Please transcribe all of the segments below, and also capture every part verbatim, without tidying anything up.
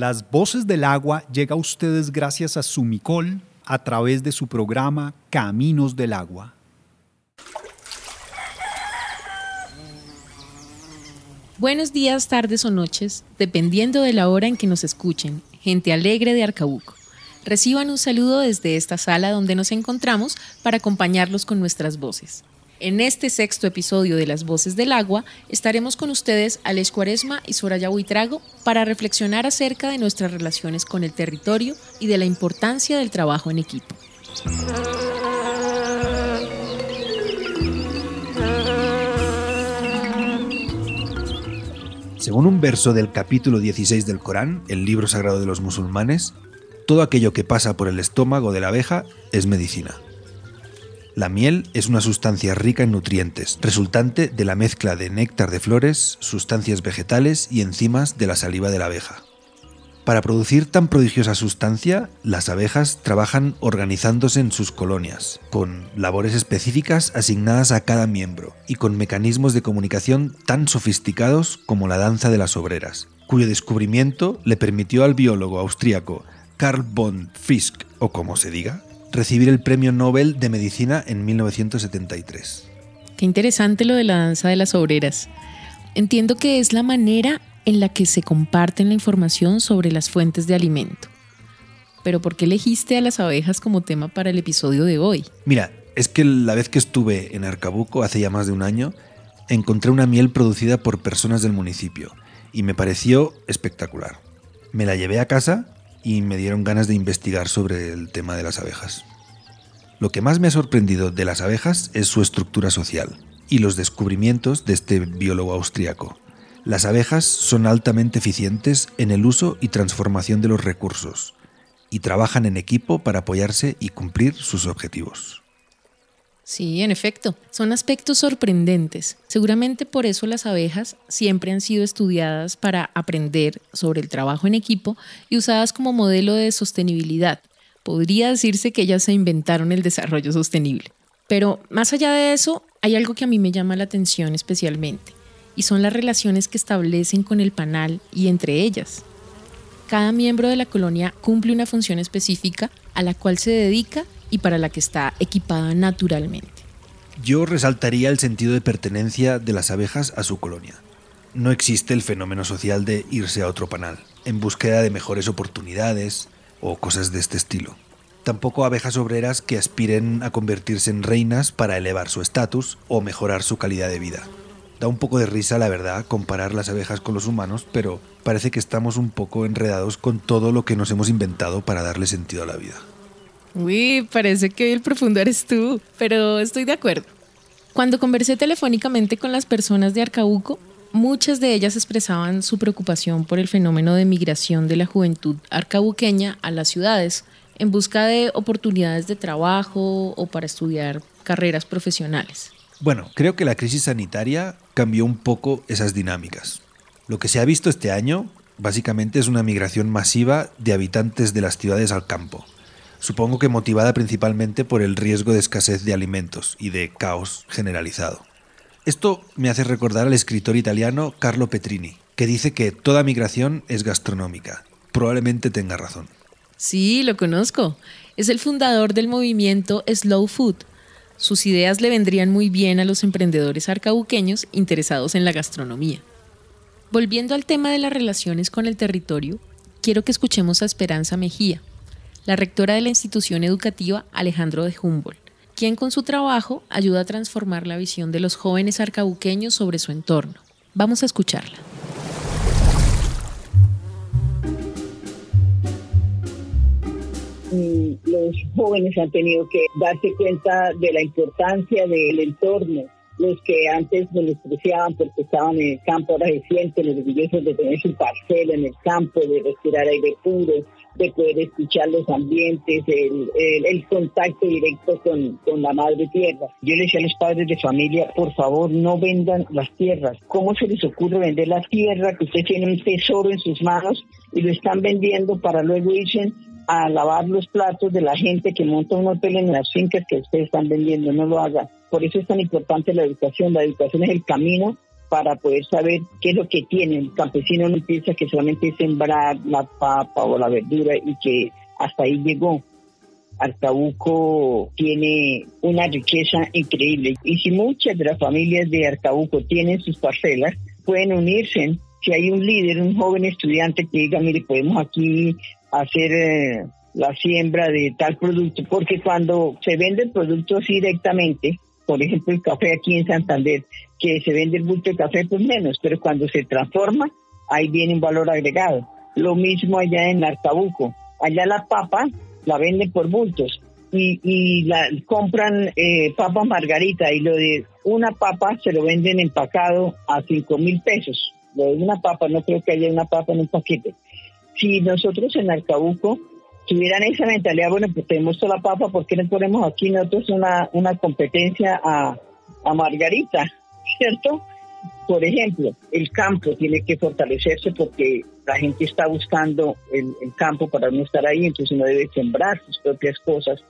Las Voces del Agua llega a ustedes gracias a Sumicol a través de su programa Caminos del Agua. Buenos días, tardes o noches, dependiendo de la hora en que nos escuchen, gente alegre de Arcabuco. Reciban un saludo desde esta sala donde nos encontramos para acompañarlos con nuestras voces. En este sexto episodio de Las Voces del Agua estaremos con ustedes Alex Cuaresma y Soraya Buitrago para reflexionar acerca de nuestras relaciones con el territorio y de la importancia del trabajo en equipo. Según un verso del capítulo dieciséis del Corán, el libro sagrado de los musulmanes, todo aquello que pasa por el estómago de la abeja es medicina. La miel es una sustancia rica en nutrientes, resultante de la mezcla de néctar de flores, sustancias vegetales y enzimas de la saliva de la abeja. Para producir tan prodigiosa sustancia, las abejas trabajan organizándose en sus colonias, con labores específicas asignadas a cada miembro y con mecanismos de comunicación tan sofisticados como la danza de las obreras, cuyo descubrimiento le permitió al biólogo austríaco Karl von Frisch, o como se diga, recibir el Premio Nobel de Medicina en mil novecientos setenta y tres. Qué interesante lo de la danza de las obreras. Entiendo que es la manera en la que se comparten la información sobre las fuentes de alimento. Pero ¿por qué elegiste a las abejas como tema para el episodio de hoy? Mira, es que la vez que estuve en Arcabuco hace ya más de un año, encontré una miel producida por personas del municipio y me pareció espectacular. Me la llevé a casa y me dieron ganas de investigar sobre el tema de las abejas. Lo que más me ha sorprendido de las abejas es su estructura social y los descubrimientos de este biólogo austríaco. Las abejas son altamente eficientes en el uso y transformación de los recursos y trabajan en equipo para apoyarse y cumplir sus objetivos. Sí, en efecto, son aspectos sorprendentes. Seguramente por eso las abejas siempre han sido estudiadas para aprender sobre el trabajo en equipo y usadas como modelo de sostenibilidad. Podría decirse que ellas se inventaron el desarrollo sostenible. Pero más allá de eso, hay algo que a mí me llama la atención especialmente, y son las relaciones que establecen con el panal y entre ellas. Cada miembro de la colonia cumple una función específica a la cual se dedica y para la que está equipada naturalmente. Yo resaltaría el sentido de pertenencia de las abejas a su colonia. No existe el fenómeno social de irse a otro panal, en búsqueda de mejores oportunidades o cosas de este estilo. Tampoco abejas obreras que aspiren a convertirse en reinas para elevar su estatus o mejorar su calidad de vida. Da un poco de risa, la verdad, comparar las abejas con los humanos, pero parece que estamos un poco enredados con todo lo que nos hemos inventado para darle sentido a la vida. Uy, parece que el profundo eres tú, pero estoy de acuerdo. Cuando conversé telefónicamente con las personas de Arcabuco, muchas de ellas expresaban su preocupación por el fenómeno de migración de la juventud arcabuqueña a las ciudades en busca de oportunidades de trabajo o para estudiar carreras profesionales. Bueno, creo que la crisis sanitaria cambió un poco esas dinámicas. Lo que se ha visto este año, básicamente, es una migración masiva de habitantes de las ciudades al campo. Supongo que motivada principalmente por el riesgo de escasez de alimentos y de caos generalizado. Esto me hace recordar al escritor italiano Carlo Petrini, que dice que toda migración es gastronómica. Probablemente tenga razón. Sí, lo conozco. Es el fundador del movimiento Slow Food. Sus ideas le vendrían muy bien a los emprendedores arcabuqueños interesados en la gastronomía. Volviendo al tema de las relaciones con el territorio, quiero que escuchemos a Esperanza Mejía, la rectora de la institución educativa Alejandro de Humboldt, quien con su trabajo ayuda a transformar la visión de los jóvenes arcabuqueños sobre su entorno. Vamos a escucharla. Los jóvenes han tenido que darse cuenta de la importancia del entorno. Los que antes menospreciaban porque estaban en el campo, ahora se sienten orgullosos de tener su parcela en el campo, de respirar aire puro, de poder escuchar los ambientes, el, el, el contacto directo con, con la madre tierra. Yo le decía a los padres de familia, por favor, no vendan las tierras. ¿Cómo se les ocurre vender la tierra? Que usted tiene un tesoro en sus manos y lo están vendiendo para luego irse a lavar los platos de la gente que monta un hotel en las fincas que ustedes están vendiendo. No lo hagan. Por eso es tan importante la educación. La educación es el camino para poder saber qué es lo que tienen. El campesino no piensa que solamente es sembrar la papa o la verdura y que hasta ahí llegó. Arcabuco tiene una riqueza increíble, y si muchas de las familias de Arcabuco tienen sus parcelas, pueden unirse. Si hay un líder, un joven estudiante que diga, mire, podemos aquí hacer eh, la siembra de tal producto, porque cuando se vende el producto así directamente, por ejemplo el café aquí en Santander, que se vende el bulto de café, pues menos, pero cuando se transforma, ahí viene un valor agregado. Lo mismo allá en Arcabuco, allá la papa la venden por bultos y, y la compran eh, papa margarita, y lo de una papa se lo venden empacado a cinco mil pesos. Lo de una papa, no creo que haya una papa en un paquete. Si nosotros en Arcabuco tuvieran esa mentalidad, bueno, pues tenemos toda la papa, ¿por qué no ponemos aquí nosotros una, una competencia a, a margarita? ¿Cierto? Por ejemplo, el campo tiene que fortalecerse porque la gente está buscando el, el campo para no estar ahí, entonces uno debe sembrar sus propias cosas.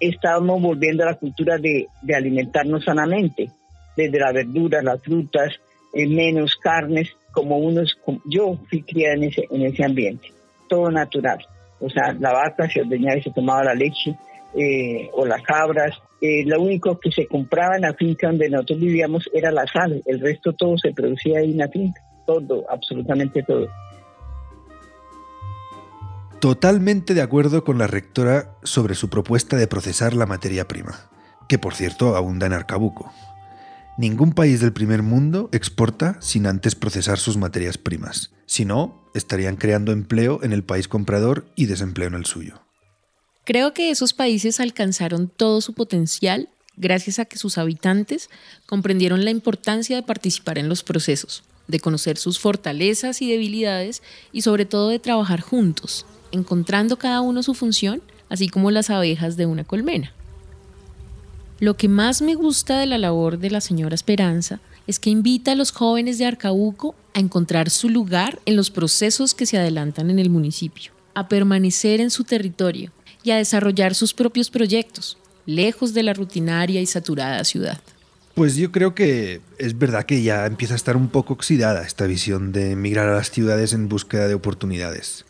Estamos volviendo a la cultura de, de alimentarnos sanamente, desde las verduras, las frutas, eh, menos carnes, como unos, como yo fui criada en ese, en ese ambiente, todo natural. O sea, la vaca se ordeñaba y se tomaba la leche, eh, o las cabras. Eh, lo único que se compraba en la finca donde nosotros vivíamos era la sal, el resto todo se producía ahí en la finca, todo, absolutamente todo. Totalmente de acuerdo con la rectora sobre su propuesta de procesar la materia prima, que por cierto abunda en Arcabuco. Ningún país del primer mundo exporta sin antes procesar sus materias primas, si no, estarían creando empleo en el país comprador y desempleo en el suyo. Creo que esos países alcanzaron todo su potencial gracias a que sus habitantes comprendieron la importancia de participar en los procesos, de conocer sus fortalezas y debilidades y sobre todo de trabajar juntos, encontrando cada uno su función, así como las abejas de una colmena. Lo que más me gusta de la labor de la señora Esperanza es que invita a los jóvenes de Arcabuco a encontrar su lugar en los procesos que se adelantan en el municipio, a permanecer en su territorio y a desarrollar sus propios proyectos, lejos de la rutinaria y saturada ciudad. Pues yo creo que es verdad que ya empieza a estar un poco oxidada esta visión de emigrar a las ciudades en búsqueda de oportunidades.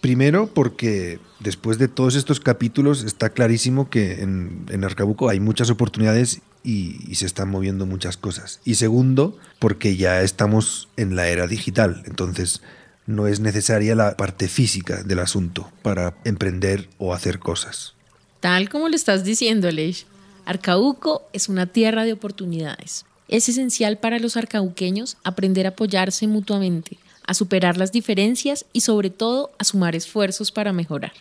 Primero porque después de todos estos capítulos está clarísimo que en, en Arcabuco hay muchas oportunidades y, y se están moviendo muchas cosas. Y segundo, porque ya estamos en la era digital, entonces no es necesaria la parte física del asunto para emprender o hacer cosas. Tal como lo estás diciendo, Aleix, Arcabuco es una tierra de oportunidades. Es esencial para los arcabuqueños aprender a apoyarse mutuamente, a superar las diferencias y sobre todo a sumar esfuerzos para mejorar.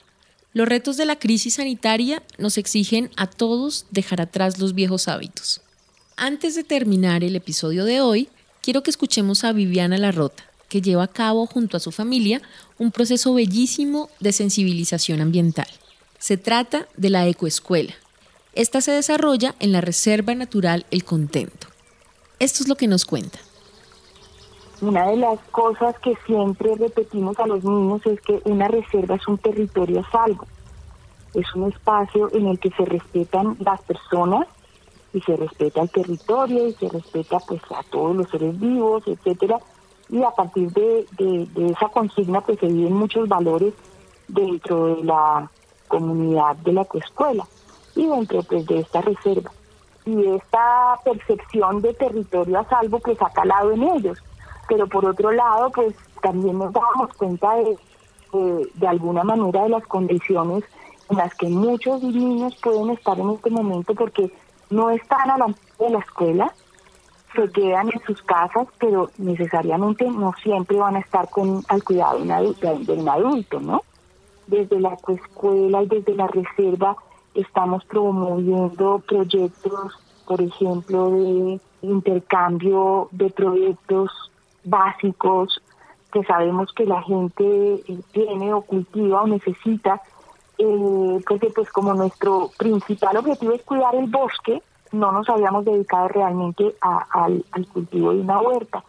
Los retos de la crisis sanitaria nos exigen a todos dejar atrás los viejos hábitos. Antes de terminar el episodio de hoy, quiero que escuchemos a Viviana Larrota, que lleva a cabo junto a su familia un proceso bellísimo de sensibilización ambiental. Se trata de la Ecoescuela. Esta se desarrolla en la Reserva Natural El Contento. Esto es lo que nos cuenta. Una de las cosas que siempre repetimos a los niños es que una reserva es un territorio a salvo. Es un espacio en el que se respetan las personas y se respeta el territorio y se respeta pues a todos los seres vivos, etcétera. Y a partir de, de, de esa consigna pues se viven muchos valores dentro de la comunidad de la Ecoescuela y dentro pues de esta reserva. Y esta percepción de territorio a salvo pues ha calado en ellos. Pero por otro lado, pues también nos damos cuenta de, de, de alguna manera de las condiciones en las que muchos niños pueden estar en este momento porque no están a la altura de la escuela, se quedan en sus casas, pero necesariamente no siempre van a estar con al cuidado de un adulto, de un adulto, ¿no? Desde la escuela y desde la reserva estamos promoviendo proyectos, por ejemplo, de intercambio de proyectos básicos que sabemos que la gente tiene o cultiva o necesita, eh, porque pues como nuestro principal objetivo es cuidar el bosque, no nos habíamos dedicado realmente a, al, al cultivo de una huerta.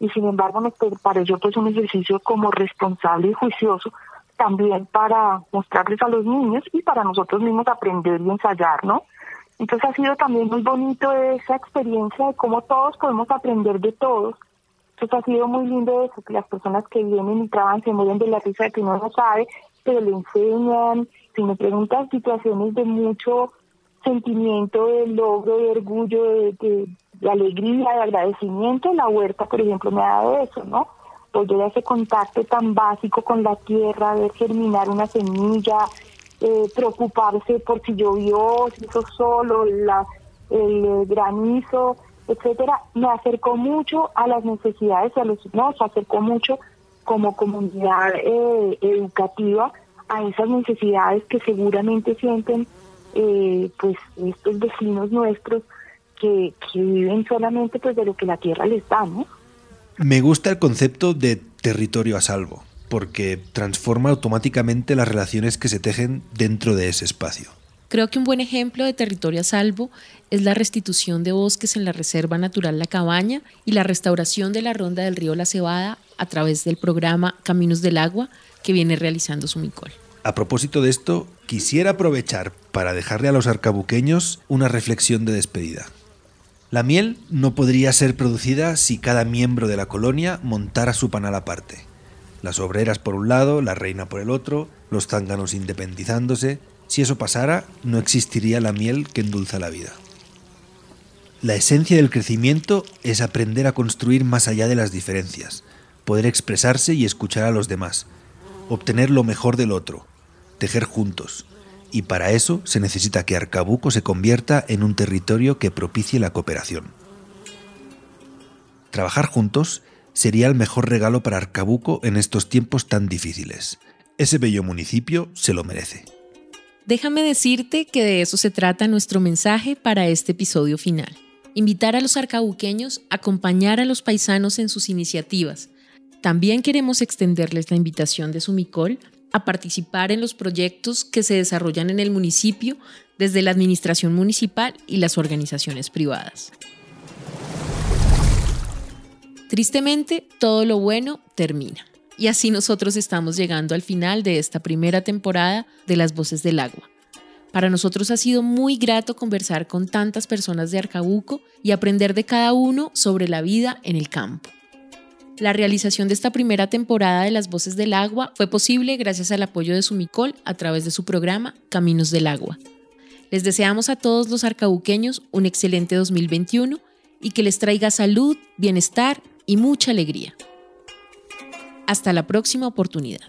Y sin embargo nos pareció pues un ejercicio como responsable y juicioso también para mostrarles a los niños y para nosotros mismos aprender y ensayar, ¿no? Entonces ha sido también muy bonito esa experiencia de cómo todos podemos aprender de todos. Entonces ha sido muy lindo eso, que las personas que vienen y trabajan se mueren de la risa de que uno no sabe, pero le enseñan, si me preguntan situaciones de mucho sentimiento de logro, de orgullo, de, de, de alegría, de agradecimiento. La huerta, por ejemplo, me ha dado eso, ¿no? Volver a ese contacto tan básico con la tierra, ver germinar una semilla, eh, preocuparse por si llovió, si hizo sol, la, el granizo, etcétera, me acercó mucho a las necesidades, a los, no, se acercó mucho como comunidad eh, educativa a esas necesidades que seguramente sienten eh, pues estos vecinos nuestros que, que viven solamente pues de lo que la tierra les da, ¿no? Me gusta el concepto de territorio a salvo, porque transforma automáticamente las relaciones que se tejen dentro de ese espacio. Creo que un buen ejemplo de territorio a salvo es la restitución de bosques en la Reserva Natural La Cabaña y la restauración de la ronda del río La Cebada a través del programa Caminos del Agua que viene realizando Sumicol. A propósito de esto, quisiera aprovechar para dejarle a los arcabuqueños una reflexión de despedida. La miel no podría ser producida si cada miembro de la colonia montara su panal aparte. Las obreras por un lado, la reina por el otro, los zánganos independizándose. Si eso pasara, no existiría la miel que endulza la vida. La esencia del crecimiento es aprender a construir más allá de las diferencias, poder expresarse y escuchar a los demás, obtener lo mejor del otro, tejer juntos. Y para eso se necesita que Arcabuco se convierta en un territorio que propicie la cooperación. Trabajar juntos sería el mejor regalo para Arcabuco en estos tiempos tan difíciles. Ese bello municipio se lo merece. Déjame decirte que de eso se trata nuestro mensaje para este episodio final. Invitar a los arcabuqueños a acompañar a los paisanos en sus iniciativas. También queremos extenderles la invitación de Sumicol a participar en los proyectos que se desarrollan en el municipio desde la administración municipal y las organizaciones privadas. Tristemente, todo lo bueno termina. Y así nosotros estamos llegando al final de esta primera temporada de Las Voces del Agua. Para nosotros ha sido muy grato conversar con tantas personas de Arcabuco y aprender de cada uno sobre la vida en el campo. La realización de esta primera temporada de Las Voces del Agua fue posible gracias al apoyo de Sumicol a través de su programa Caminos del Agua. Les deseamos a todos los arcabuqueños un excelente dos mil veintiuno y que les traiga salud, bienestar y mucha alegría. Hasta la próxima oportunidad.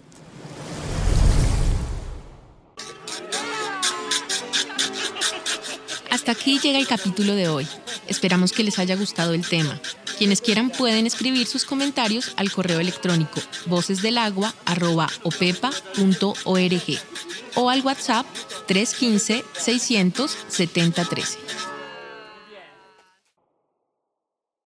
Hasta aquí llega el capítulo de hoy. Esperamos que les haya gustado el tema. Quienes quieran pueden escribir sus comentarios al correo electrónico vocesdelagua arroba opepa punto org o al WhatsApp tres uno cinco seis cero cero siete cero uno tres.